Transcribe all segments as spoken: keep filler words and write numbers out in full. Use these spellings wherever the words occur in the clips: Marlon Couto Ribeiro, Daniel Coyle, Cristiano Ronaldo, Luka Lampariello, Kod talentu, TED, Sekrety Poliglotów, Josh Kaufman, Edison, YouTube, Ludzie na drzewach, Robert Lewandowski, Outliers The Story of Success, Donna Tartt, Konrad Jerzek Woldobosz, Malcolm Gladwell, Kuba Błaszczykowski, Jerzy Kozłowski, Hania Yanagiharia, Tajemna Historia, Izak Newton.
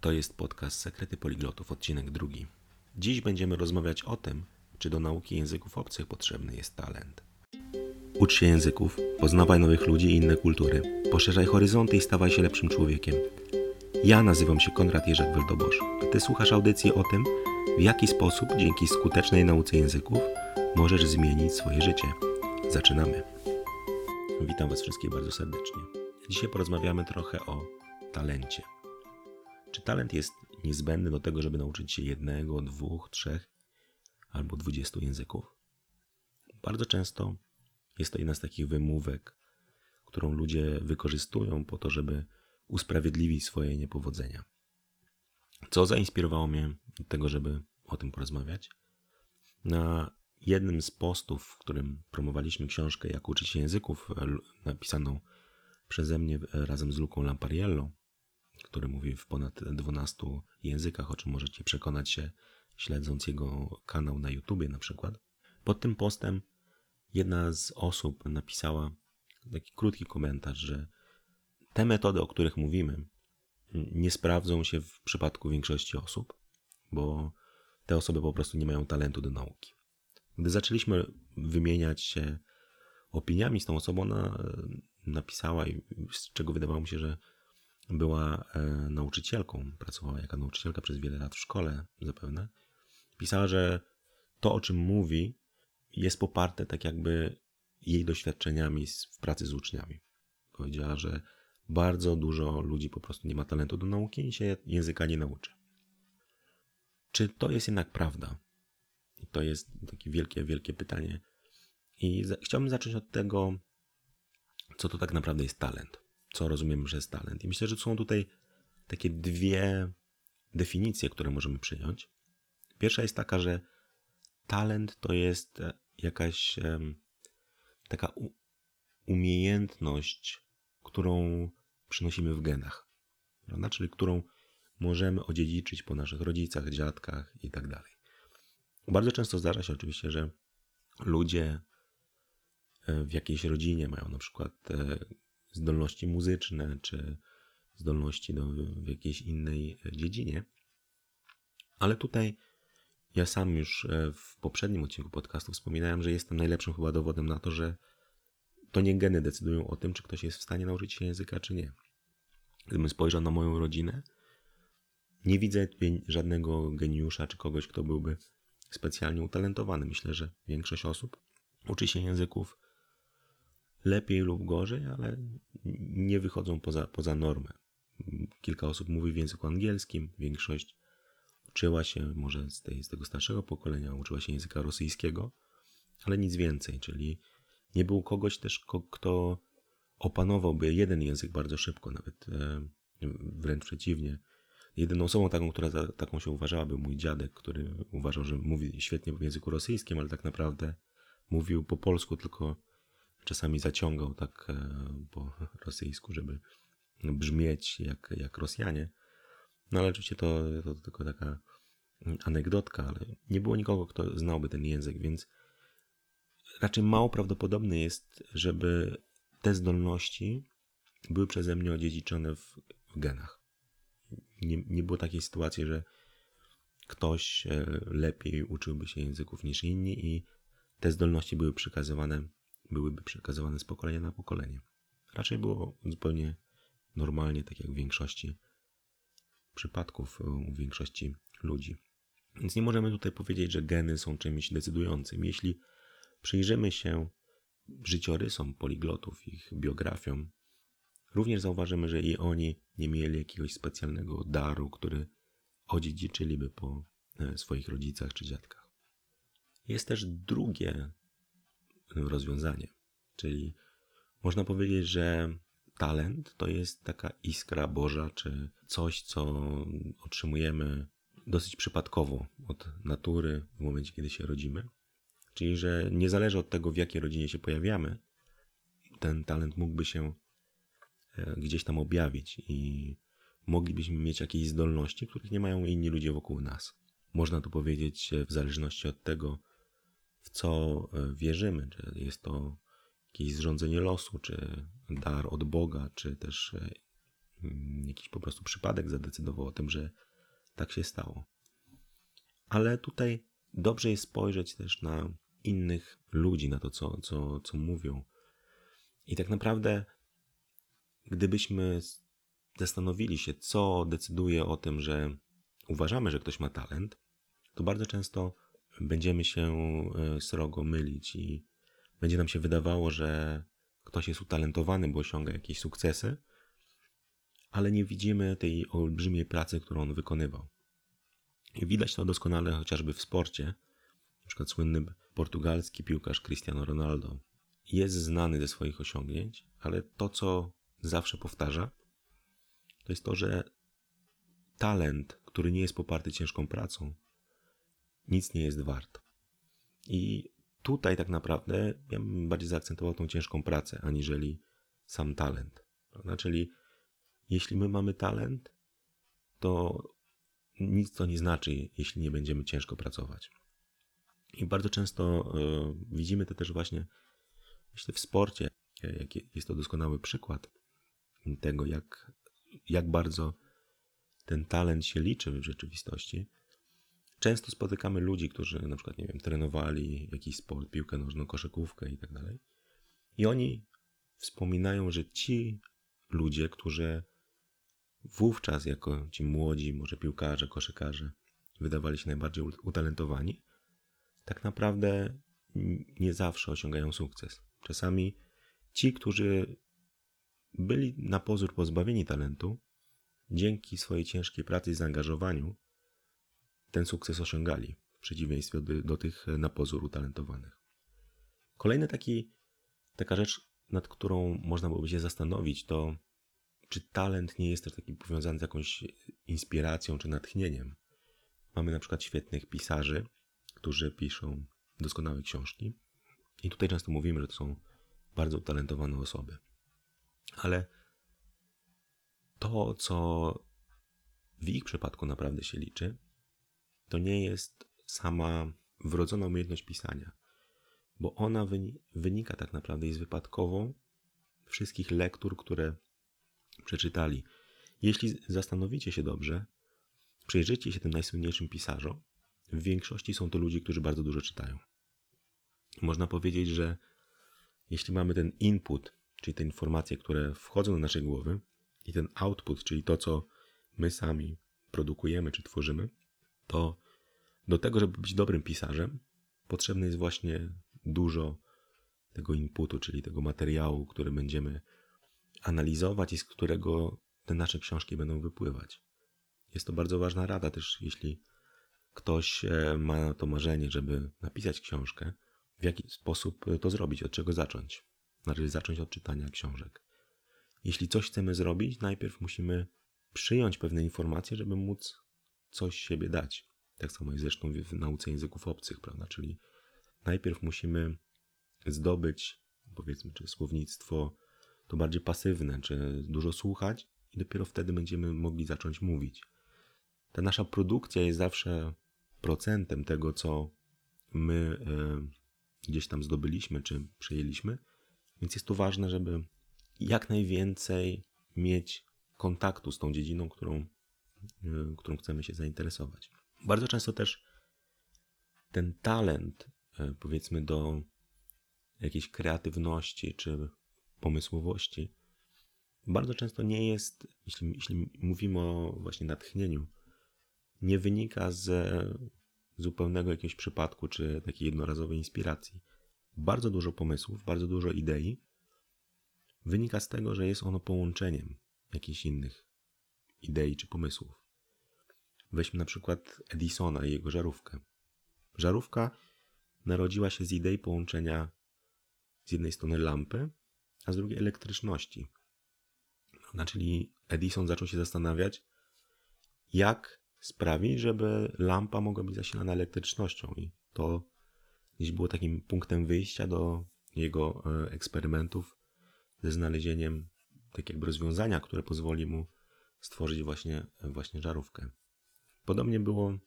To jest podcast Sekrety Poliglotów, odcinek drugi. Dziś będziemy rozmawiać o tym, czy do nauki języków obcych potrzebny jest talent. Ucz się języków, poznawaj nowych ludzi i inne kultury, poszerzaj horyzonty i stawaj się lepszym człowiekiem. Ja nazywam się Konrad Jerzek Woldobosz, a Ty słuchasz audycji o tym, w jaki sposób dzięki skutecznej nauce języków możesz zmienić swoje życie. Zaczynamy. Witam Was wszystkich bardzo serdecznie. Dzisiaj porozmawiamy trochę o talencie. Czy talent jest niezbędny do tego, żeby nauczyć się jednego, dwóch, trzech albo dwudziestu języków? Bardzo często jest to jedna z takich wymówek, którą ludzie wykorzystują po to, żeby usprawiedliwić swoje niepowodzenia. Co zainspirowało mnie do tego, żeby o tym porozmawiać? Na jednym z postów, w którym promowaliśmy książkę Jak uczyć się języków, napisaną przeze mnie razem z Luką Lampariello, który mówi w ponad dwunastu językach, o czym możecie przekonać się śledząc jego kanał na YouTubie na przykład. Pod tym postem jedna z osób napisała taki krótki komentarz, że te metody, o których mówimy, nie sprawdzą się w przypadku większości osób, bo te osoby po prostu nie mają talentu do nauki. Gdy zaczęliśmy wymieniać się opiniami z tą osobą, ona napisała, z czego wydawało mi się, że była nauczycielką, pracowała jako nauczycielka przez wiele lat w szkole zapewne, pisała, że to, o czym mówi, jest poparte tak jakby jej doświadczeniami w pracy z uczniami. Powiedziała, że bardzo dużo ludzi po prostu nie ma talentu do nauki i się języka nie nauczy. Czy to jest jednak prawda? I to jest takie wielkie, wielkie pytanie. I za- chciałbym zacząć od tego, co to tak naprawdę jest talent. Co rozumiemy przez talent. I myślę, że są tutaj takie dwie definicje, które możemy przyjąć. Pierwsza jest taka, że talent to jest jakaś taka umiejętność, którą przynosimy w genach, prawda? Czyli którą możemy odziedziczyć po naszych rodzicach, dziadkach i tak dalej. Bardzo często zdarza się oczywiście, że ludzie w jakiejś rodzinie mają na przykład zdolności muzyczne, czy zdolności do, w jakiejś innej dziedzinie. Ale tutaj ja sam już w poprzednim odcinku podcastu wspominałem, że jestem najlepszym chyba dowodem na to, że to nie geny decydują o tym, czy ktoś jest w stanie nauczyć się języka, czy nie. Gdybym spojrzał na moją rodzinę, nie widzę żadnego geniusza, czy kogoś, kto byłby specjalnie utalentowany. Myślę, że większość osób uczy się języków lepiej lub gorzej, ale nie wychodzą poza, poza normę. Kilka osób mówi w języku angielskim, większość uczyła się, może z, tej, z tego starszego pokolenia, uczyła się języka rosyjskiego, ale nic więcej, czyli nie był kogoś też, kto opanowałby jeden język bardzo szybko, nawet wręcz przeciwnie. Jedyną osobą taką, która za, taką się uważała, był mój dziadek, który uważał, że mówi świetnie w języku rosyjskim, ale tak naprawdę mówił po polsku, tylko czasami zaciągał tak po rosyjsku, żeby brzmieć jak, jak Rosjanie. No ale oczywiście to, to tylko taka anegdotka, ale nie było nikogo, kto znałby ten język, więc raczej mało prawdopodobne jest, żeby te zdolności były przeze mnie odziedziczone w, w genach. Nie, nie było takiej sytuacji, że ktoś lepiej uczyłby się języków niż inni i te zdolności były przekazywane byłyby przekazywane z pokolenia na pokolenie. Raczej było zupełnie normalnie, tak jak w większości przypadków, u większości ludzi. Więc nie możemy tutaj powiedzieć, że geny są czymś decydującym. Jeśli przyjrzymy się życiorysom poliglotów, ich biografiom, również zauważymy, że i oni nie mieli jakiegoś specjalnego daru, który odziedziczyliby po swoich rodzicach czy dziadkach. Jest też drugie rozwiązanie. Czyli można powiedzieć, że talent to jest taka iskra Boża, czy coś, co otrzymujemy dosyć przypadkowo od natury w momencie, kiedy się rodzimy. Czyli, że nie zależy od tego, w jakiej rodzinie się pojawiamy, ten talent mógłby się gdzieś tam objawić i moglibyśmy mieć jakieś zdolności, których nie mają inni ludzie wokół nas. Można tu powiedzieć, w zależności od tego, w co wierzymy, czy jest to jakieś zrządzenie losu, czy dar od Boga, czy też jakiś po prostu przypadek zadecydował o tym, że tak się stało. Ale tutaj dobrze jest spojrzeć też na innych ludzi, na to, co, co, co mówią. I tak naprawdę, gdybyśmy zastanowili się, co decyduje o tym, że uważamy, że ktoś ma talent, to bardzo często będziemy się srogo mylić i będzie nam się wydawało, że ktoś jest utalentowany, bo osiąga jakieś sukcesy, ale nie widzimy tej olbrzymiej pracy, którą on wykonywał. I widać to doskonale chociażby w sporcie. Na przykład słynny portugalski piłkarz Cristiano Ronaldo jest znany ze swoich osiągnięć, ale to, co zawsze powtarza, to jest to, że talent, który nie jest poparty ciężką pracą, nic nie jest wart. I tutaj tak naprawdę ja bym bardziej zaakcentował tą ciężką pracę, aniżeli sam talent. Prawda? Czyli jeśli my mamy talent, to nic to nie znaczy, jeśli nie będziemy ciężko pracować. I bardzo często y, widzimy to też właśnie myślę, w sporcie, jak jest to doskonały przykład tego, jak, jak bardzo ten talent się liczy w rzeczywistości. Często spotykamy ludzi, którzy na przykład, nie wiem, trenowali jakiś sport, piłkę nożną, koszykówkę i tak dalej. I oni wspominają, że ci ludzie, którzy wówczas jako ci młodzi, może piłkarze, koszykarze, wydawali się najbardziej utalentowani, tak naprawdę nie zawsze osiągają sukces. Czasami ci, którzy byli na pozór pozbawieni talentu, dzięki swojej ciężkiej pracy i zaangażowaniu ten sukces osiągali, w przeciwieństwie do, do tych na pozór utalentowanych. Kolejna taki, taka rzecz, nad którą można byłoby się zastanowić, to czy talent nie jest też taki powiązany z jakąś inspiracją czy natchnieniem. Mamy na przykład świetnych pisarzy, którzy piszą doskonałe książki i tutaj często mówimy, że to są bardzo utalentowane osoby. Ale to, co w ich przypadku naprawdę się liczy, to nie jest sama wrodzona umiejętność pisania, bo ona wynika tak naprawdę i z wypadkową wszystkich lektur, które przeczytali. Jeśli zastanowicie się dobrze, przyjrzyjcie się tym najsłynniejszym pisarzom, w większości są to ludzie, którzy bardzo dużo czytają. Można powiedzieć, że jeśli mamy ten input, czyli te informacje, które wchodzą do naszej głowy i ten output, czyli to, co my sami produkujemy czy tworzymy, to do tego, żeby być dobrym pisarzem, potrzebne jest właśnie dużo tego inputu, czyli tego materiału, który będziemy analizować i z którego te nasze książki będą wypływać. Jest to bardzo ważna rada też, jeśli ktoś ma to marzenie, żeby napisać książkę, w jaki sposób to zrobić, od czego zacząć. Należy zacząć od czytania książek. Jeśli coś chcemy zrobić, najpierw musimy przyjąć pewne informacje, żeby móc coś siebie dać. Tak samo jest zresztą w nauce języków obcych, prawda? Czyli najpierw musimy zdobyć, powiedzmy, czy słownictwo to bardziej pasywne, czy dużo słuchać i dopiero wtedy będziemy mogli zacząć mówić. Ta nasza produkcja jest zawsze procentem tego, co my y, gdzieś tam zdobyliśmy, czy przejęliśmy, więc jest to ważne, żeby jak najwięcej mieć kontaktu z tą dziedziną, którą którą chcemy się zainteresować. Bardzo często też ten talent, powiedzmy, do jakiejś kreatywności czy pomysłowości, bardzo często nie jest, jeśli, jeśli mówimy o właśnie natchnieniu, nie wynika z zupełnego jakiegoś przypadku czy takiej jednorazowej inspiracji. Bardzo dużo pomysłów, bardzo dużo idei wynika z tego, że jest ono połączeniem jakichś innych idei czy pomysłów. Weźmy na przykład Edisona i jego żarówkę. Żarówka narodziła się z idei połączenia z jednej strony lampy, a z drugiej elektryczności. Czyli Edison zaczął się zastanawiać, jak sprawić, żeby lampa mogła być zasilana elektrycznością. I to gdzieś było takim punktem wyjścia do jego eksperymentów ze znalezieniem tak jakby rozwiązania, które pozwoli mu stworzyć właśnie, właśnie żarówkę. Podobnie było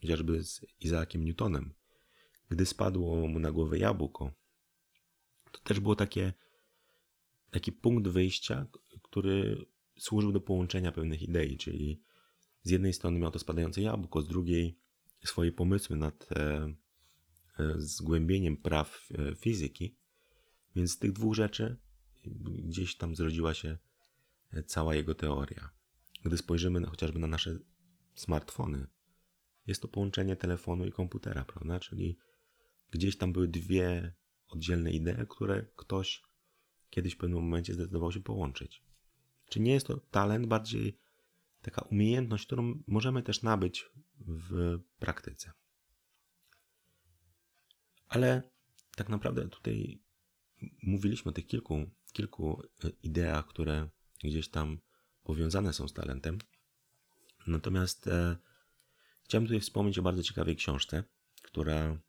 chociażby z Izakiem Newtonem. Gdy spadło mu na głowę jabłko, to też było takie, taki punkt wyjścia, który służył do połączenia pewnych idei, czyli z jednej strony miał to spadające jabłko, z drugiej swoje pomysły nad e, e, zgłębieniem praw e, fizyki, więc z tych dwóch rzeczy gdzieś tam zrodziła się cała jego teoria. Gdy spojrzymy na, chociażby na nasze smartfony, jest to połączenie telefonu i komputera, prawda? Czyli gdzieś tam były dwie oddzielne idee, które ktoś kiedyś w pewnym momencie zdecydował się połączyć. Czy nie jest to talent, bardziej taka umiejętność, którą możemy też nabyć w praktyce. Ale tak naprawdę tutaj mówiliśmy o tych kilku, kilku ideach, które gdzieś tam powiązane są z talentem. Natomiast e, chciałem tutaj wspomnieć o bardzo ciekawej książce, która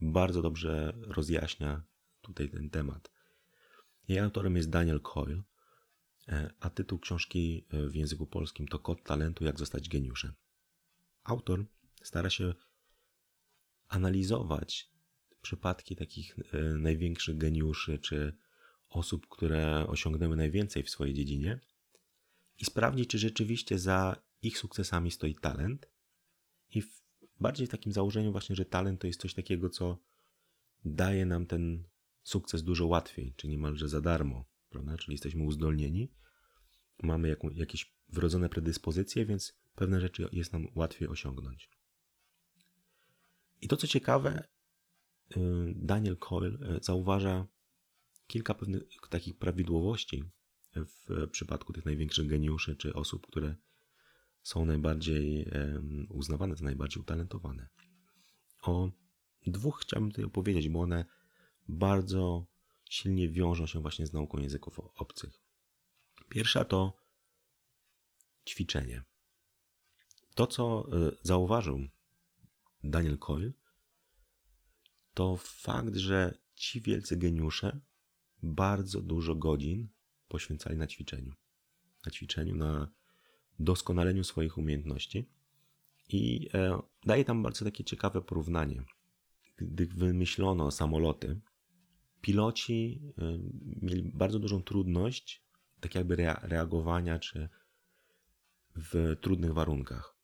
bardzo dobrze rozjaśnia tutaj ten temat. Jej autorem jest Daniel Coyle, e, a tytuł książki w języku polskim to Kod talentu, jak zostać geniuszem. Autor stara się analizować przypadki takich e, największych geniuszy, czy osób, które osiągnęły najwięcej w swojej dziedzinie i sprawdzić, czy rzeczywiście za ich sukcesami stoi talent i w bardziej w takim założeniu właśnie, że talent to jest coś takiego, co daje nam ten sukces dużo łatwiej, czy niemalże za darmo, prawda? Czyli jesteśmy uzdolnieni, mamy jak, jakieś wrodzone predyspozycje, więc pewne rzeczy jest nam łatwiej osiągnąć. I to, co ciekawe, Daniel Coyle zauważa kilka pewnych takich prawidłowości w przypadku tych największych geniuszy, czy osób, które są najbardziej uznawane za najbardziej utalentowane. O dwóch chciałbym tutaj opowiedzieć, bo one bardzo silnie wiążą się właśnie z nauką języków obcych. Pierwsza to ćwiczenie. To, co zauważył Daniel Coyle, to fakt, że ci wielcy geniusze bardzo dużo godzin poświęcali na ćwiczeniu. Na ćwiczeniu, na doskonaleniu swoich umiejętności. I e, daje tam bardzo takie ciekawe porównanie. Gdy wymyślono samoloty, piloci e, mieli bardzo dużą trudność tak jakby rea- reagowania czy w trudnych warunkach.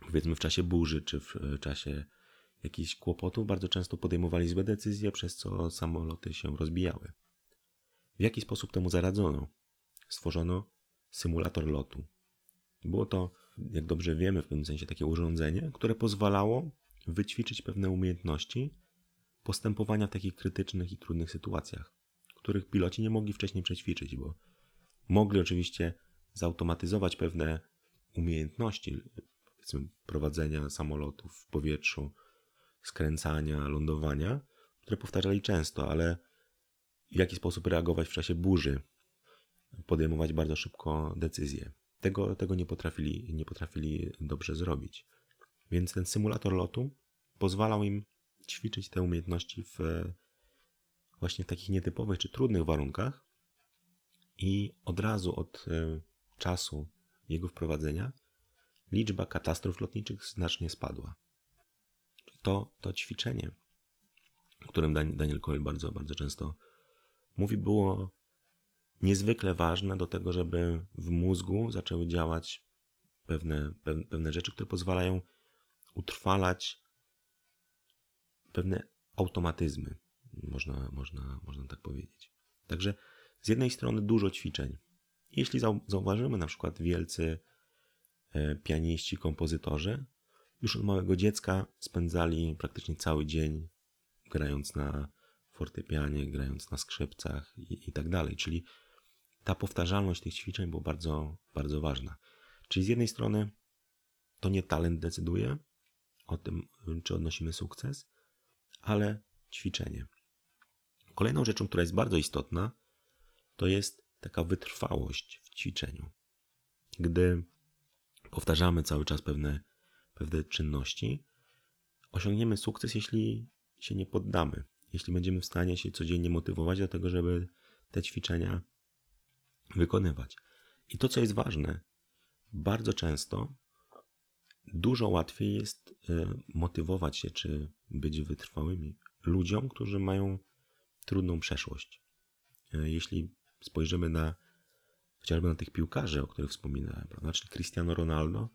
Powiedzmy w czasie burzy, czy w czasie jakichś kłopotów bardzo często podejmowali złe decyzje, przez co samoloty się rozbijały. W jaki sposób temu zaradzono? Stworzono symulator lotu. Było to, jak dobrze wiemy, w pewnym sensie takie urządzenie, które pozwalało wyćwiczyć pewne umiejętności postępowania w takich krytycznych i trudnych sytuacjach, których piloci nie mogli wcześniej przećwiczyć, bo mogli oczywiście zautomatyzować pewne umiejętności, powiedzmy prowadzenia samolotów w powietrzu, skręcania, lądowania, które powtarzali często, ale w jaki sposób reagować w czasie burzy, podejmować bardzo szybko decyzje. Tego, tego nie potrafili, nie potrafili dobrze zrobić. Więc ten symulator lotu pozwalał im ćwiczyć te umiejętności w właśnie takich nietypowych czy trudnych warunkach i od razu od czasu jego wprowadzenia liczba katastrof lotniczych znacznie spadła. To, to ćwiczenie, o którym Daniel Coyle bardzo, bardzo często mówi, było niezwykle ważne do tego, żeby w mózgu zaczęły działać pewne, pewne rzeczy, które pozwalają utrwalać pewne automatyzmy, można, można, można tak powiedzieć. Także z jednej strony dużo ćwiczeń. Jeśli zauważymy na przykład wielcy pianiści, kompozytorzy, już od małego dziecka spędzali praktycznie cały dzień grając na fortepianie, grając na skrzypcach i, i tak dalej. Czyli ta powtarzalność tych ćwiczeń była bardzo, bardzo ważna. Czyli z jednej strony to nie talent decyduje o tym, czy odnosimy sukces, ale ćwiczenie. Kolejną rzeczą, która jest bardzo istotna, to jest taka wytrwałość w ćwiczeniu. Gdy powtarzamy cały czas pewne pewne czynności, osiągniemy sukces, jeśli się nie poddamy. Jeśli będziemy w stanie się codziennie motywować do tego, żeby te ćwiczenia wykonywać. I to, co jest ważne, bardzo często dużo łatwiej jest motywować się, czy być wytrwałymi ludziom, którzy mają trudną przeszłość. Jeśli spojrzymy na chociażby na tych piłkarzy, o których wspominałem, prawda? Czyli Cristiano Ronaldo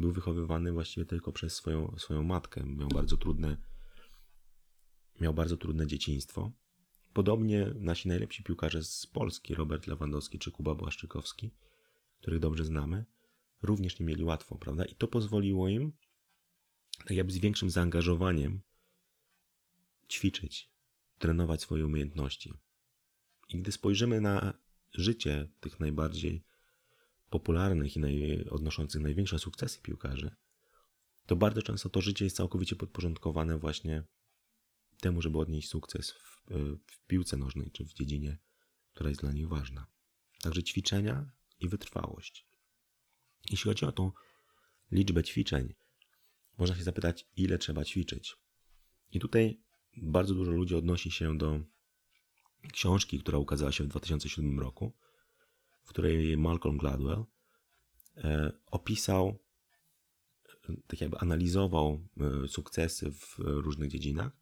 był wychowywany właściwie tylko przez swoją, swoją matkę. Miał bardzo trudne, miał bardzo trudne dzieciństwo. Podobnie nasi najlepsi piłkarze z Polski, Robert Lewandowski czy Kuba Błaszczykowski, których dobrze znamy, również nie mieli łatwo, prawda? I to pozwoliło im tak jakby z większym zaangażowaniem ćwiczyć, trenować swoje umiejętności. I gdy spojrzymy na życie tych najbardziej popularnych i naj... odnoszących największe sukcesy piłkarzy, to bardzo często to życie jest całkowicie podporządkowane właśnie temu, żeby odnieść sukces w, w piłce nożnej czy w dziedzinie, która jest dla nich ważna. Także ćwiczenia i wytrwałość. Jeśli chodzi o tą liczbę ćwiczeń, można się zapytać, ile trzeba ćwiczyć. I tutaj bardzo dużo ludzi odnosi się do książki, która ukazała się w dwa tysiące siódmym roku, w której Malcolm Gladwell opisał, tak jakby analizował sukcesy w różnych dziedzinach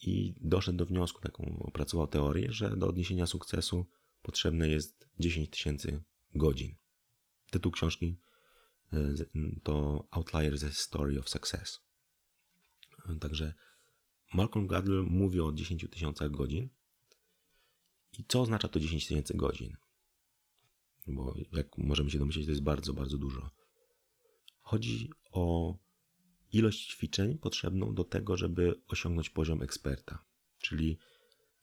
i doszedł do wniosku, taką opracował teorię, że do odniesienia sukcesu potrzebne jest dziesięć tysięcy godzin. Tytuł książki to Outliers The Story of Success. Także Malcolm Gladwell mówi o dziesięciu tysiącach godzin. I co oznacza to dziesięć tysięcy godzin? Bo jak możemy się domyśleć, to jest bardzo, bardzo dużo. Chodzi o ilość ćwiczeń potrzebną do tego, żeby osiągnąć poziom eksperta. Czyli,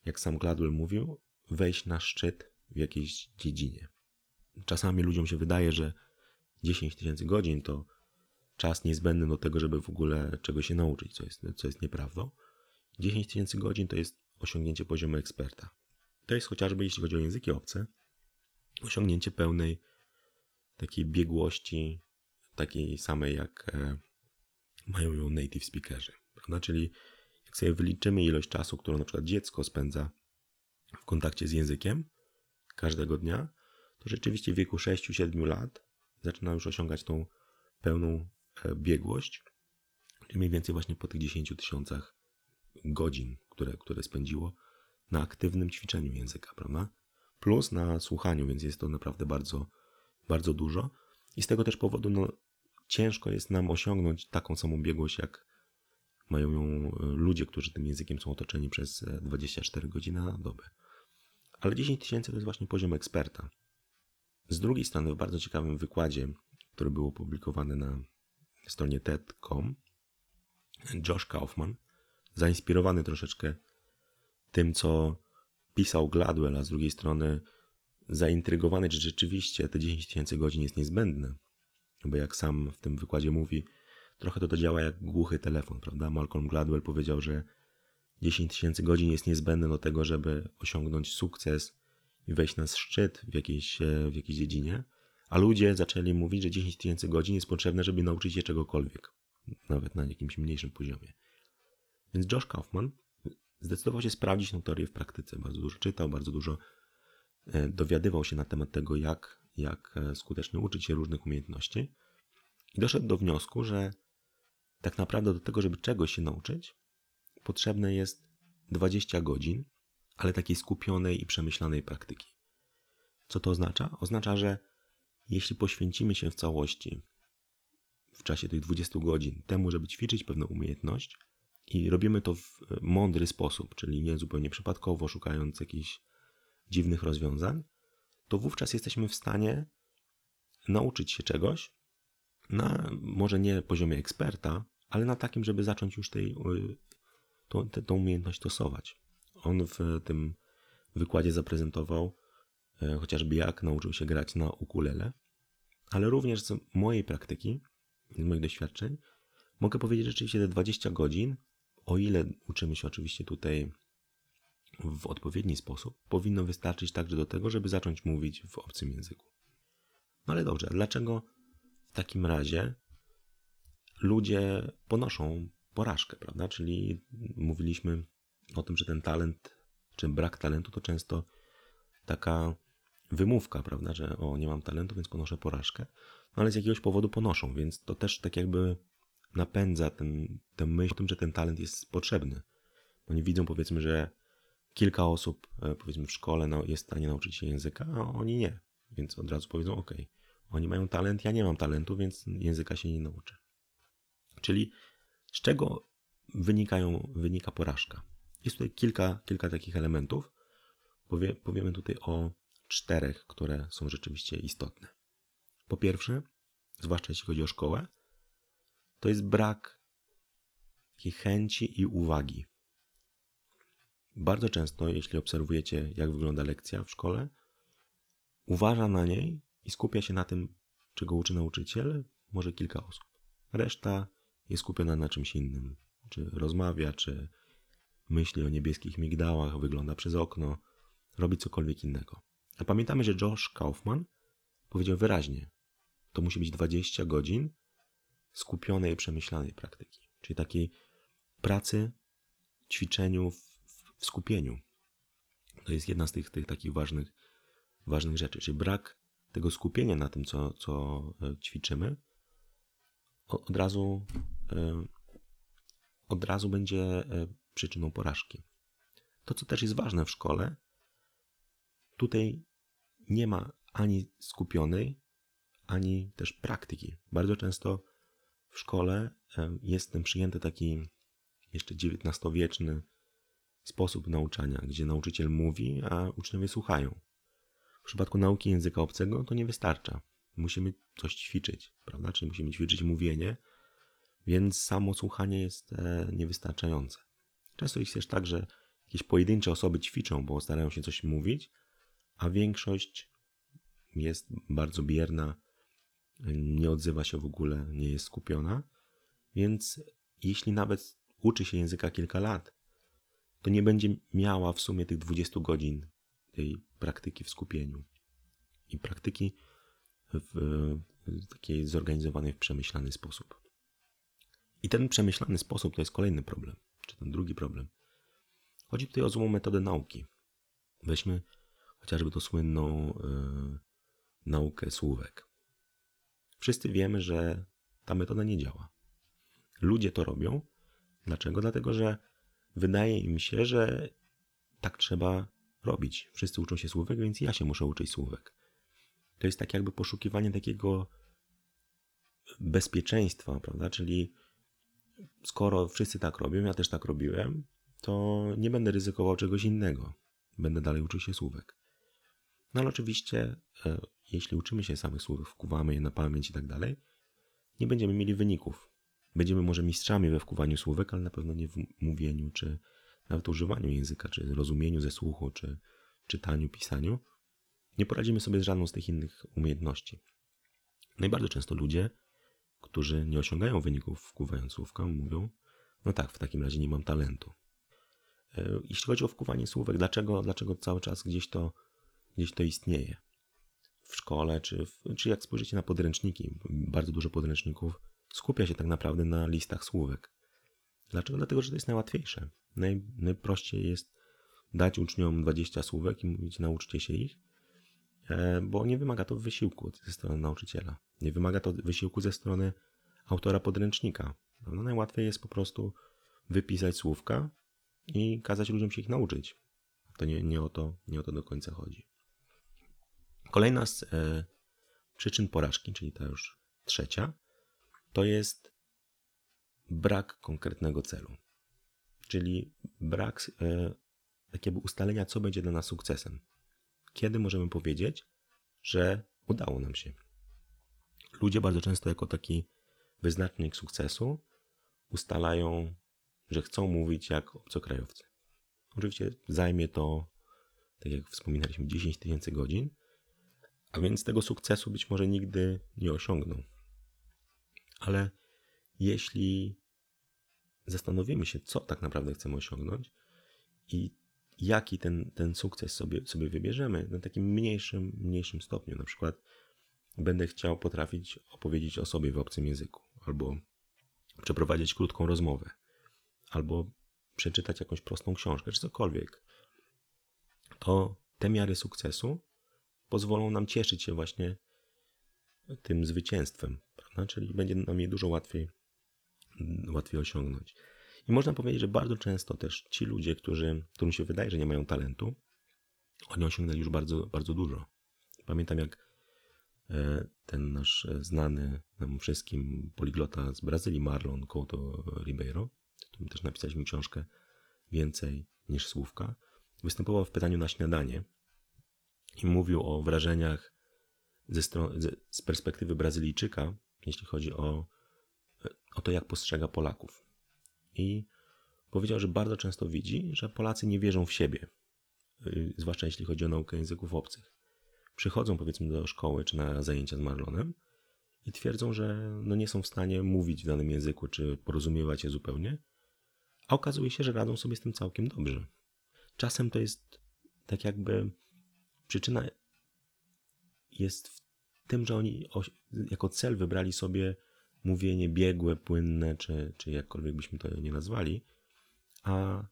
jak sam Gladwell mówił, wejść na szczyt w jakiejś dziedzinie. Czasami ludziom się wydaje, że dziesięć tysięcy godzin to czas niezbędny do tego, żeby w ogóle czegoś się nauczyć, co jest, co jest nieprawdą. dziesięć tysięcy godzin to jest osiągnięcie poziomu eksperta. To jest chociażby, jeśli chodzi o języki obce, osiągnięcie pełnej takiej biegłości, takiej samej jak mają ją native speakerzy, prawda? Czyli jak sobie wyliczymy ilość czasu, którą na przykład dziecko spędza w kontakcie z językiem każdego dnia, to rzeczywiście w wieku sześciu siedmiu lat zaczyna już osiągać tą pełną biegłość, czyli mniej więcej właśnie po tych dziesięciu tysiącach godzin, które, które spędziło na aktywnym ćwiczeniu języka, prawda? Plus na słuchaniu, więc jest to naprawdę bardzo, bardzo dużo. I z tego też powodu no, ciężko jest nam osiągnąć taką samą biegłość, jak mają ją ludzie, którzy tym językiem są otoczeni przez dwadzieścia cztery godziny na dobę. Ale dziesięć tysięcy to jest właśnie poziom eksperta. Z drugiej strony w bardzo ciekawym wykładzie, który był opublikowany na stronie ted kropka com, Josh Kaufman, zainspirowany troszeczkę tym, co pisał Gladwell, a z drugiej strony zaintrygowany, czy rzeczywiście te dziesięć tysięcy godzin jest niezbędne. Bo jak sam w tym wykładzie mówi, trochę to, to działa jak głuchy telefon, prawda? Malcolm Gladwell powiedział, że dziesięć tysięcy godzin jest niezbędne do tego, żeby osiągnąć sukces i wejść na szczyt w jakiejś, w jakiejś dziedzinie, a ludzie zaczęli mówić, że dziesięć tysięcy godzin jest potrzebne, żeby nauczyć się czegokolwiek, nawet na jakimś mniejszym poziomie. Więc Josh Kaufman zdecydował się sprawdzić tę teorię w praktyce. Bardzo dużo czytał, bardzo dużo dowiadywał się na temat tego, jak, jak skutecznie uczyć się różnych umiejętności i doszedł do wniosku, że tak naprawdę do tego, żeby czegoś się nauczyć, potrzebne jest dwadzieścia godzin, ale takiej skupionej i przemyślanej praktyki. Co to oznacza? Oznacza, że jeśli poświęcimy się w całości w czasie tych dwudziestu godzin temu, żeby ćwiczyć pewną umiejętność i robimy to w mądry sposób, czyli nie zupełnie przypadkowo, szukając jakichś dziwnych rozwiązań, to wówczas jesteśmy w stanie nauczyć się czegoś na może nie poziomie eksperta, ale na takim, żeby zacząć już tej, tą, tą umiejętność stosować. On w tym wykładzie zaprezentował chociażby jak nauczył się grać na ukulele, ale również z mojej praktyki, z moich doświadczeń mogę powiedzieć, że rzeczywiście te dwadzieścia godzin, o ile uczymy się oczywiście tutaj w odpowiedni sposób, powinno wystarczyć także do tego, żeby zacząć mówić w obcym języku. No ale dobrze, a dlaczego w takim razie ludzie ponoszą porażkę, prawda? Czyli mówiliśmy o tym, że ten talent, czy brak talentu to często taka wymówka, prawda, że o, nie mam talentu, więc ponoszę porażkę, no ale z jakiegoś powodu ponoszą, więc to też tak jakby napędza ten, ten myśl o tym, że ten talent jest potrzebny. Oni widzą powiedzmy, że kilka osób powiedzmy w szkole jest w stanie nauczyć się języka, a oni nie. więc od razu powiedzą ok, oni mają talent, ja nie mam talentu, więc języka się nie nauczę. Czyli z czego wynikają, wynika porażka? Jest tutaj kilka, kilka takich elementów. Powie, powiemy tutaj o czterech, które są rzeczywiście istotne. Po pierwsze, zwłaszcza jeśli chodzi o szkołę, to jest brak takiej chęci i uwagi. Bardzo często, jeśli obserwujecie, jak wygląda lekcja w szkole, uważa na niej i skupia się na tym, czego uczy nauczyciel, może kilka osób. Reszta jest skupiona na czymś innym. Czy rozmawia, czy myśli o niebieskich migdałach, wygląda przez okno, robi cokolwiek innego. A pamiętamy, że Josh Kaufman powiedział wyraźnie, to musi być dwadzieścia godzin skupionej i przemyślanej praktyki. Czyli takiej pracy, ćwiczeniu, w, w skupieniu. To jest jedna z tych, tych takich ważnych, ważnych rzeczy. Czyli brak tego skupienia na tym, co, co ćwiczymy, od razu, od razu będzie przyczyną porażki. To, co też jest ważne w szkole, tutaj nie ma ani skupionej, ani też praktyki. Bardzo często w szkole jest ten przyjęty taki jeszcze dziewiętnastowieczny sposób nauczania, gdzie nauczyciel mówi, a uczniowie słuchają. W przypadku nauki języka obcego to nie wystarcza. Musimy coś ćwiczyć, prawda? Czyli musimy ćwiczyć mówienie, więc samo słuchanie jest niewystarczające. Często jest też tak, że jakieś pojedyncze osoby ćwiczą, bo starają się coś mówić, a większość jest bardzo bierna, nie odzywa się w ogóle, nie jest skupiona, więc jeśli nawet uczy się języka kilka lat, to nie będzie miała w sumie tych dwudziestu godzin tej praktyki w skupieniu i praktyki w takiej zorganizowanej, w przemyślany sposób. I ten przemyślany sposób to jest kolejny problem, czy ten drugi problem. Chodzi tutaj o złą metodę nauki. Weźmy chociażby tą słynną y, naukę słówek. Wszyscy wiemy, że ta metoda nie działa. Ludzie to robią. Dlaczego? Dlatego, że wydaje im się, że tak trzeba robić. Wszyscy uczą się słówek, więc ja się muszę uczyć słówek. To jest tak jakby poszukiwanie takiego bezpieczeństwa, prawda? Czyli skoro wszyscy tak robią, ja też tak robiłem, to nie będę ryzykował czegoś innego. Będę dalej uczył się słówek. No ale oczywiście, e, jeśli uczymy się samych słów, wkuwamy je na pamięć i tak dalej, nie będziemy mieli wyników. Będziemy może mistrzami we wkuwaniu słówek, ale na pewno nie w mówieniu, czy nawet używaniu języka, czy rozumieniu ze słuchu, czy czytaniu, pisaniu. Nie poradzimy sobie z żadną z tych innych umiejętności. No i bardzo często ludzie, którzy nie osiągają wyników wkuwając słówka, mówią, no tak, w takim razie nie mam talentu. Jeśli chodzi o wkuwanie słówek, dlaczego, dlaczego cały czas gdzieś to, gdzieś to istnieje? W szkole, czy, w, czy jak spojrzycie na podręczniki, bardzo dużo podręczników skupia się tak naprawdę na listach słówek. Dlaczego? Dlatego, że to jest najłatwiejsze. Naj, najprościej jest dać uczniom dwadzieścia słówek i mówić, nauczcie się ich, bo nie wymaga to wysiłku ze strony nauczyciela. Nie wymaga to wysiłku ze strony autora podręcznika. No, najłatwiej jest po prostu wypisać słówka i kazać ludziom się ich nauczyć. To nie, nie, o, to, nie o to do końca chodzi. Kolejna z e, przyczyn porażki, czyli ta już trzecia, to jest brak konkretnego celu. Czyli brak e, takiego ustalenia, co będzie dla nas sukcesem. Kiedy możemy powiedzieć, że udało nam się. Ludzie bardzo często jako taki wyznacznik sukcesu ustalają, że chcą mówić jak obcokrajowcy. Oczywiście zajmie to, tak jak wspominaliśmy, dziesięć tysięcy godzin, a więc tego sukcesu być może nigdy nie osiągną. Ale jeśli zastanowimy się, co tak naprawdę chcemy osiągnąć i jaki ten, ten sukces sobie, sobie wybierzemy na takim mniejszym, mniejszym stopniu. Na przykład będę chciał potrafić opowiedzieć o sobie w obcym języku, albo przeprowadzić krótką rozmowę, albo przeczytać jakąś prostą książkę, czy cokolwiek. To te miary sukcesu pozwolą nam cieszyć się właśnie tym zwycięstwem, prawda? Czyli będzie nam je dużo łatwiej, łatwiej osiągnąć. I można powiedzieć, że bardzo często też ci ludzie, którzy, którym się wydaje, że nie mają talentu, oni osiągnęli już bardzo, bardzo dużo. Pamiętam, jak ten nasz znany nam wszystkim poliglota z Brazylii, Marlon Couto Ribeiro, o którym też napisaliśmy książkę Więcej niż słówka, występował w pytaniu na śniadanie i mówił o wrażeniach ze stron- z perspektywy Brazylijczyka, jeśli chodzi o, o to, jak postrzega Polaków. I powiedział, że bardzo często widzi, że Polacy nie wierzą w siebie, zwłaszcza jeśli chodzi o naukę języków obcych. Przychodzą, powiedzmy, do szkoły czy na zajęcia z Marlonem i twierdzą, że no nie są w stanie mówić w danym języku czy porozumiewać się zupełnie, a okazuje się, że radzą sobie z tym całkiem dobrze. Czasem to jest tak jakby przyczyna jest w tym, że oni jako cel wybrali sobie mówienie biegłe, płynne, czy, czy jakkolwiek byśmy to nie nazwali, a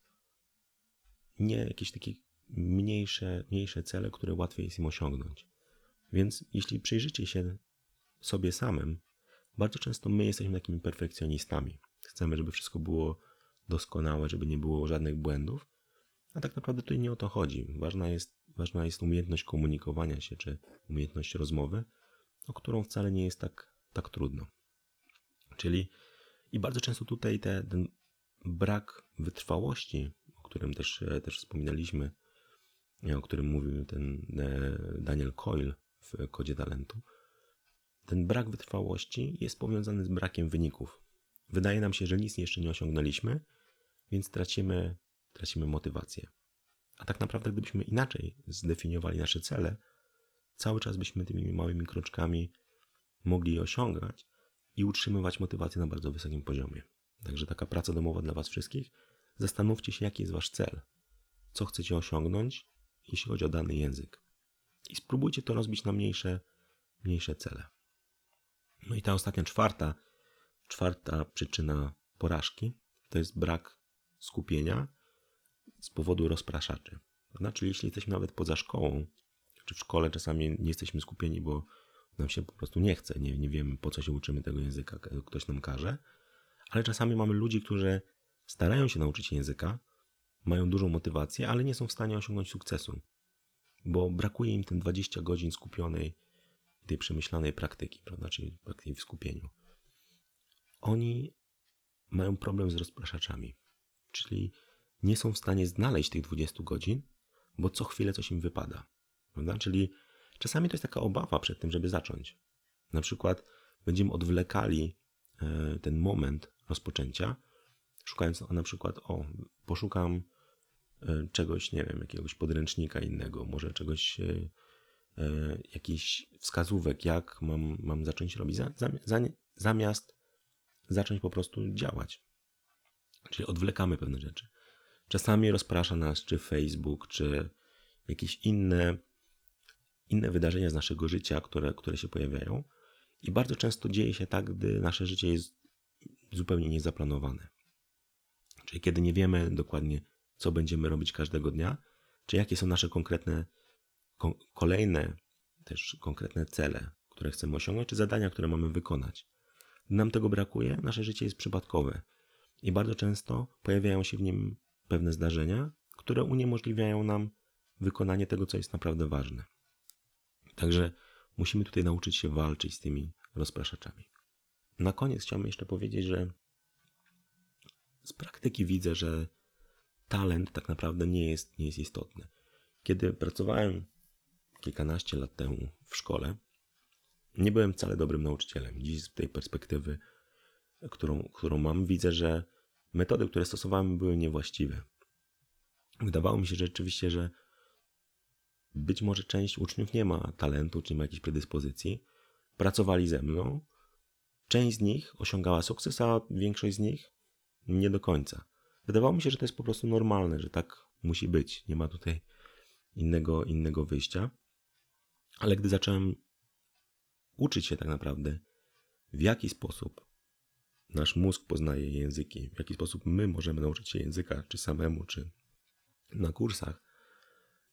nie jakieś takie mniejsze, mniejsze cele, które łatwiej jest im osiągnąć. Więc jeśli przyjrzycie się sobie samym, bardzo często my jesteśmy takimi perfekcjonistami. Chcemy, żeby wszystko było doskonałe, żeby nie było żadnych błędów, a tak naprawdę tutaj nie o to chodzi. Ważna jest, ważna jest umiejętność komunikowania się, czy umiejętność rozmowy, o którą wcale nie jest tak, tak trudno. Czyli i bardzo często tutaj te, ten brak wytrwałości, o którym też, też wspominaliśmy, o którym mówił ten Daniel Coyle w Kodzie talentu, ten brak wytrwałości jest powiązany z brakiem wyników. Wydaje nam się, że nic jeszcze nie osiągnęliśmy, więc tracimy, tracimy motywację. A tak naprawdę gdybyśmy inaczej zdefiniowali nasze cele, cały czas byśmy tymi małymi kroczkami mogli je osiągać i utrzymywać motywację na bardzo wysokim poziomie. Także taka praca domowa dla Was wszystkich. Zastanówcie się, jaki jest Wasz cel, co chcecie osiągnąć, jeśli chodzi o dany język. I spróbujcie to rozbić na mniejsze, mniejsze cele. No i ta ostatnia, czwarta, czwarta przyczyna porażki to jest brak skupienia z powodu rozpraszaczy. Znaczy, jeśli jesteśmy nawet poza szkołą, czy w szkole czasami nie jesteśmy skupieni, bo nam się po prostu nie chce, nie, nie wiemy, po co się uczymy tego języka, ktoś nam każe, ale czasami mamy ludzi, którzy starają się nauczyć języka, mają dużą motywację, ale nie są w stanie osiągnąć sukcesu, bo brakuje im ten dwadzieścia godzin skupionej, tej przemyślanej praktyki, prawda, czyli praktyki w skupieniu. Oni mają problem z rozpraszaczami, czyli nie są w stanie znaleźć tych dwudziestu godzin, bo co chwilę coś im wypada, prawda, czyli czasami to jest taka obawa przed tym, żeby zacząć. Na przykład będziemy odwlekali ten moment rozpoczęcia, szukając na przykład, o, poszukam czegoś, nie wiem, jakiegoś podręcznika innego, może czegoś, jakichś wskazówek, jak mam, mam zacząć robić, zamiast zacząć po prostu działać. Czyli odwlekamy pewne rzeczy. Czasami rozprasza nas czy Facebook, czy jakieś inne inne wydarzenia z naszego życia, które, które się pojawiają i bardzo często dzieje się tak, gdy nasze życie jest zupełnie niezaplanowane. Czyli kiedy nie wiemy dokładnie, co będziemy robić każdego dnia, czy jakie są nasze konkretne, ko- kolejne też konkretne cele, które chcemy osiągnąć, czy zadania, które mamy wykonać. Gdy nam tego brakuje, nasze życie jest przypadkowe i bardzo często pojawiają się w nim pewne zdarzenia, które uniemożliwiają nam wykonanie tego, co jest naprawdę ważne. Także musimy tutaj nauczyć się walczyć z tymi rozpraszaczami. Na koniec chciałbym jeszcze powiedzieć, że z praktyki widzę, że talent tak naprawdę nie jest, nie jest istotny. Kiedy pracowałem kilkanaście lat temu w szkole, nie byłem wcale dobrym nauczycielem. Dziś z tej perspektywy, którą, którą mam, widzę, że metody, które stosowałem, były niewłaściwe. Wydawało mi się rzeczywiście, że być może część uczniów nie ma talentu, czy nie ma jakiejś predyspozycji. Pracowali ze mną. Część z nich osiągała sukces, a większość z nich nie do końca. Wydawało mi się, że to jest po prostu normalne, że tak musi być. Nie ma tutaj innego, innego wyjścia. Ale gdy zacząłem uczyć się tak naprawdę, w jaki sposób nasz mózg poznaje języki, w jaki sposób my możemy nauczyć się języka, czy samemu, czy na kursach,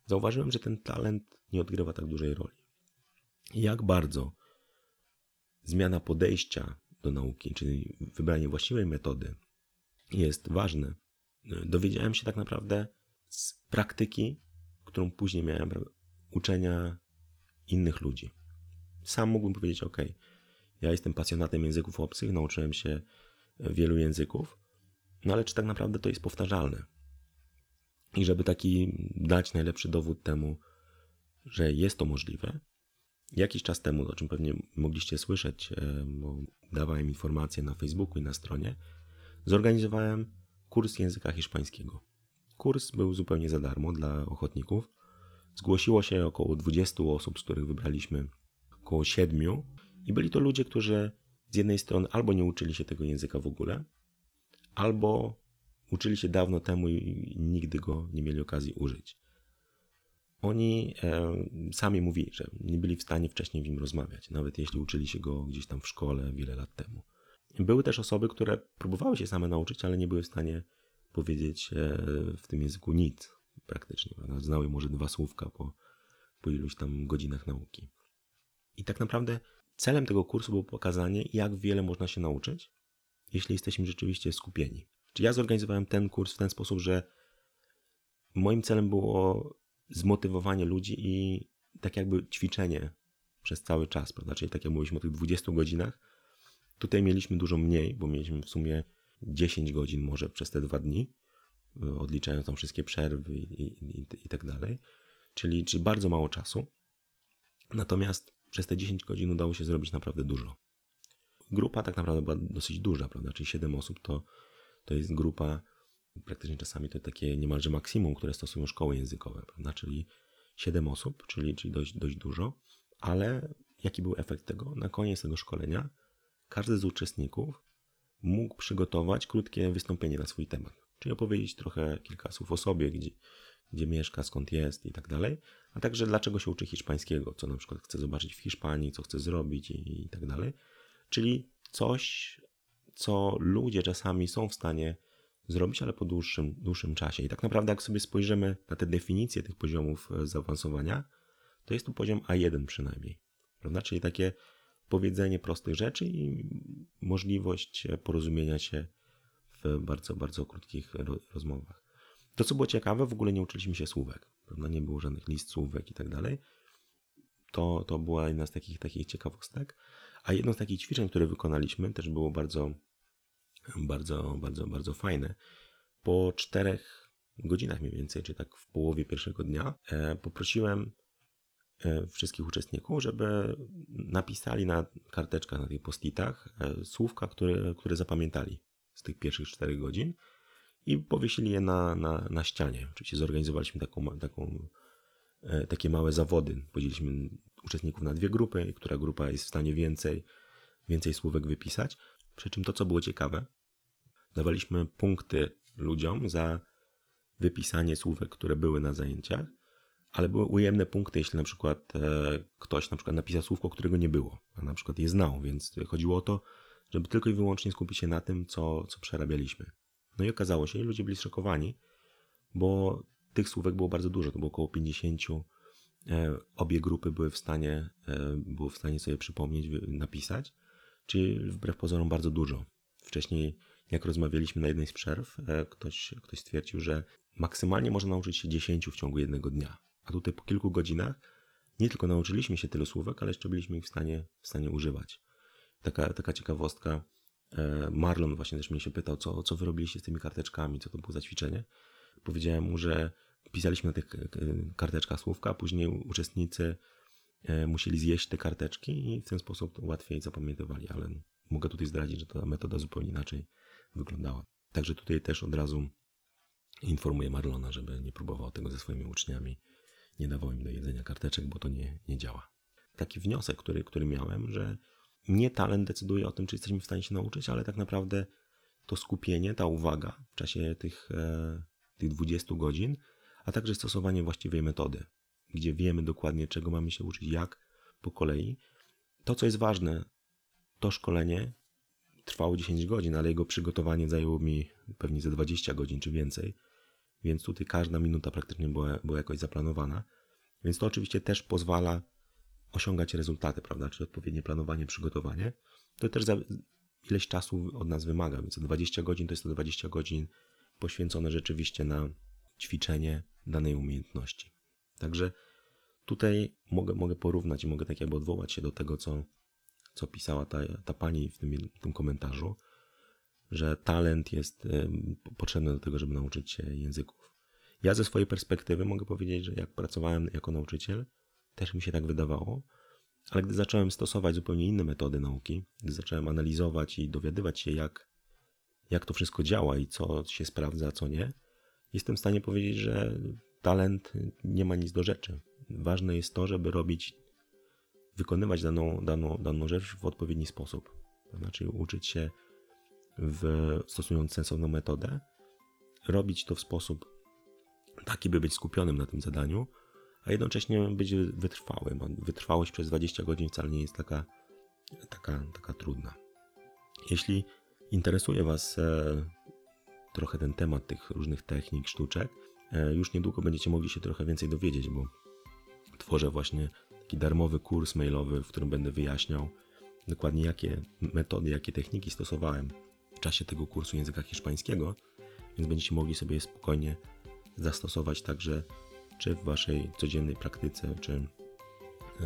zauważyłem, że ten talent nie odgrywa tak dużej roli. Jak bardzo zmiana podejścia do nauki, czyli wybranie właściwej metody jest ważne, dowiedziałem się tak naprawdę z praktyki, którą później miałem, uczenia innych ludzi. sam mógłbym powiedzieć, ok, ja jestem pasjonatem języków obcych, nauczyłem się wielu języków, no ale czy tak naprawdę to jest powtarzalne? I żeby taki dać najlepszy dowód temu, że jest to możliwe, jakiś czas temu, o czym pewnie mogliście słyszeć, bo dawałem informacje na Facebooku i na stronie, zorganizowałem kurs języka hiszpańskiego. Kurs był zupełnie za darmo dla ochotników. Zgłosiło się około dwudziestu osób, z których wybraliśmy około siedmiu i byli to ludzie, którzy z jednej strony albo nie uczyli się tego języka w ogóle, albo uczyli się dawno temu i nigdy go nie mieli okazji użyć. Oni e, sami mówili, że nie byli w stanie wcześniej w nim rozmawiać, nawet jeśli uczyli się go gdzieś tam w szkole wiele lat temu. Były też osoby, które próbowały się same nauczyć, ale nie były w stanie powiedzieć e, w tym języku nic praktycznie. Znały może dwa słówka po, po iluś tam godzinach nauki. I tak naprawdę celem tego kursu było pokazanie, jak wiele można się nauczyć, jeśli jesteśmy rzeczywiście skupieni. Czyli ja zorganizowałem ten kurs w ten sposób, że moim celem było zmotywowanie ludzi i tak jakby ćwiczenie przez cały czas, prawda? Czyli tak jak mówiliśmy o tych dwudziestu godzinach, tutaj mieliśmy dużo mniej, bo mieliśmy w sumie dziesięć godzin może przez te dwa dni, odliczając tam wszystkie przerwy i, i, i tak dalej, czyli, czyli bardzo mało czasu. Natomiast przez te dziesięć godzin udało się zrobić naprawdę dużo. Grupa tak naprawdę była dosyć duża, prawda? Czyli siedem osób to, to jest grupa, praktycznie czasami to takie niemalże maksimum, które stosują szkoły językowe, prawda? Czyli siedem osób, czyli, czyli dość, dość dużo, ale jaki był efekt tego? Na koniec tego szkolenia każdy z uczestników mógł przygotować krótkie wystąpienie na swój temat, czyli opowiedzieć trochę kilka słów o sobie, gdzie, gdzie mieszka, skąd jest i tak dalej, a także dlaczego się uczy hiszpańskiego, co na przykład chce zobaczyć w Hiszpanii, co chce zrobić i, i tak dalej. Czyli coś, co ludzie czasami są w stanie zrobić, ale po dłuższym, dłuższym czasie. I tak naprawdę jak sobie spojrzymy na te definicje tych poziomów zaawansowania, to jest to poziom A jeden przynajmniej, prawda? Czyli takie powiedzenie prostych rzeczy i możliwość porozumienia się w bardzo, bardzo krótkich rozmowach. To, co było ciekawe, w ogóle nie uczyliśmy się słówek, prawda? Nie było żadnych list słówek i tak dalej. To, to była jedna z takich, takich ciekawostek. A jedno z takich ćwiczeń, które wykonaliśmy, też było bardzo, bardzo, bardzo, bardzo fajne. Po czterech godzinach mniej więcej, czy tak w połowie pierwszego dnia, e, poprosiłem e, wszystkich uczestników, żeby napisali na karteczkach, na tych postitach e, słówka, które, które zapamiętali z tych pierwszych czterech godzin i powiesili je na, na, na ścianie. Oczywiście zorganizowaliśmy taką, taką e, takie małe zawody. Podzieliliśmy uczestników na dwie grupy, która grupa jest w stanie więcej, więcej słówek wypisać. Przy czym to, co było ciekawe, dawaliśmy punkty ludziom za wypisanie słówek, które były na zajęciach, ale były ujemne punkty, jeśli na przykład e, ktoś na przykład napisał słówko, którego nie było, a na przykład je znał, więc chodziło o to, żeby tylko i wyłącznie skupić się na tym, co, co przerabialiśmy. No i okazało się, i ludzie byli zszokowani, bo tych słówek było bardzo dużo, to było około pięćdziesiąt. E, obie grupy były w stanie, e, były w stanie sobie przypomnieć, napisać, czyli wbrew pozorom bardzo dużo. Wcześniej, jak rozmawialiśmy na jednej z przerw, ktoś, ktoś stwierdził, że maksymalnie można nauczyć się dziesięciu w ciągu jednego dnia. A tutaj po kilku godzinach nie tylko nauczyliśmy się tylu słówek, ale jeszcze byliśmy ich w stanie, w stanie używać. Taka, taka ciekawostka. Marlon właśnie też mnie się pytał, co, co wy robiliście z tymi karteczkami, co to było za ćwiczenie. Powiedziałem mu, że pisaliśmy na tych karteczkach słówka, a później uczestnicy musieli zjeść te karteczki i w ten sposób łatwiej zapamiętywali, ale mogę tutaj zdradzić, że ta metoda zupełnie inaczej wyglądała. Także tutaj też od razu informuję Marlona, żeby nie próbował tego ze swoimi uczniami, nie dawał im do jedzenia karteczek, bo to nie, nie działa. Taki wniosek, który, który miałem, że nie talent decyduje o tym, czy jesteśmy w stanie się nauczyć, ale tak naprawdę to skupienie, ta uwaga w czasie tych, tych dwudziestu godzin, a także stosowanie właściwej metody, gdzie wiemy dokładnie, czego mamy się uczyć, jak po kolei. To, co jest ważne, to szkolenie trwało dziesięć godzin, ale jego przygotowanie zajęło mi pewnie ze dwadzieścia godzin czy więcej, więc tutaj każda minuta praktycznie była, była jakoś zaplanowana, więc to oczywiście też pozwala osiągać rezultaty, prawda, czyli odpowiednie planowanie, przygotowanie. To też za ileś czasu od nas wymaga, więc dwadzieścia godzin to jest to dwadzieścia godzin poświęcone rzeczywiście na ćwiczenie danej umiejętności. Także Tutaj mogę, mogę porównać i mogę tak jakby odwołać się do tego, co, co pisała ta, ta pani w tym, w tym komentarzu, że talent jest potrzebny do tego, żeby nauczyć się języków. Ja ze swojej perspektywy mogę powiedzieć, że jak pracowałem jako nauczyciel, też mi się tak wydawało, ale gdy zacząłem stosować zupełnie inne metody nauki, gdy zacząłem analizować i dowiadywać się, jak, jak to wszystko działa i co się sprawdza, a co nie, jestem w stanie powiedzieć, że talent nie ma nic do rzeczy. Ważne jest to, żeby robić, wykonywać daną, daną, daną rzecz w odpowiedni sposób. To znaczy uczyć się w, stosując sensowną metodę, robić to w sposób taki, by być skupionym na tym zadaniu, a jednocześnie być wytrwałym. Wytrwałość przez dwadzieścia godzin wcale nie jest taka, taka, taka trudna. Jeśli interesuje Was e, trochę ten temat tych różnych technik, sztuczek, e, już niedługo będziecie mogli się trochę więcej dowiedzieć, bo tworzę właśnie taki darmowy kurs mailowy, w którym będę wyjaśniał dokładnie, jakie metody, jakie techniki stosowałem w czasie tego kursu języka hiszpańskiego, więc będziecie mogli sobie spokojnie zastosować także czy w Waszej codziennej praktyce, czy,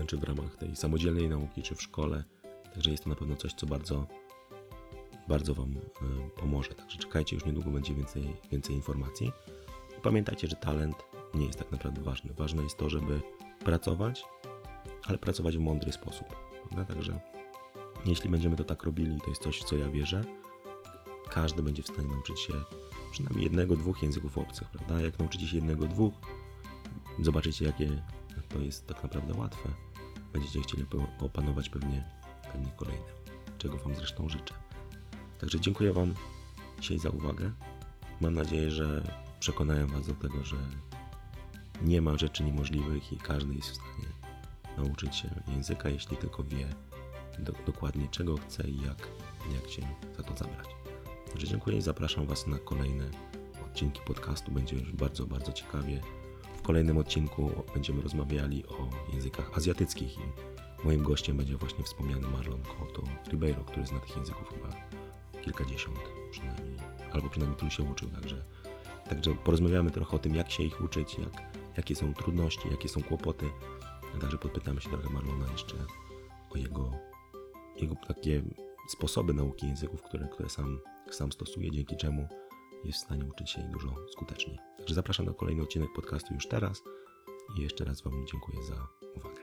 czy w ramach tej samodzielnej nauki, czy w szkole. Także jest to na pewno coś, co bardzo, bardzo Wam pomoże. Także czekajcie, już niedługo będzie więcej, więcej informacji. I pamiętajcie, że talent nie jest tak naprawdę ważny. Ważne jest to, żeby pracować, ale pracować w mądry sposób. Prawda? Także jeśli będziemy to tak robili, to jest coś, w co ja wierzę, każdy będzie w stanie nauczyć się przynajmniej jednego, dwóch języków obcych. Prawda? Jak nauczycie się jednego, dwóch, zobaczycie, jakie to jest tak naprawdę łatwe. Będziecie chcieli opanować pewnie, pewnie kolejne, czego Wam zresztą życzę. Także dziękuję Wam dzisiaj za uwagę. Mam nadzieję, że przekonałem Was do tego, że nie ma rzeczy niemożliwych i każdy jest w stanie nauczyć się języka, jeśli tylko wie do, dokładnie, czego chce i jak, jak się za to zabrać. Także dziękuję i zapraszam Was na kolejne odcinki podcastu. Będzie już bardzo, bardzo ciekawie. W kolejnym odcinku będziemy rozmawiali o językach azjatyckich i moim gościem będzie właśnie wspomniany Marlon Couto Ribeiro, który zna tych języków chyba kilkadziesiąt przynajmniej, albo przynajmniej tylu się uczył. Także, także porozmawiamy trochę o tym, jak się ich uczyć, jak, jakie są trudności, jakie są kłopoty. Także podpytamy się trochę Marlona jeszcze o jego, jego takie sposoby nauki języków, które, które sam, sam stosuje, dzięki czemu jest w stanie uczyć się jej dużo skuteczniej. Także zapraszam na kolejny odcinek podcastu już teraz i jeszcze raz Wam dziękuję za uwagę.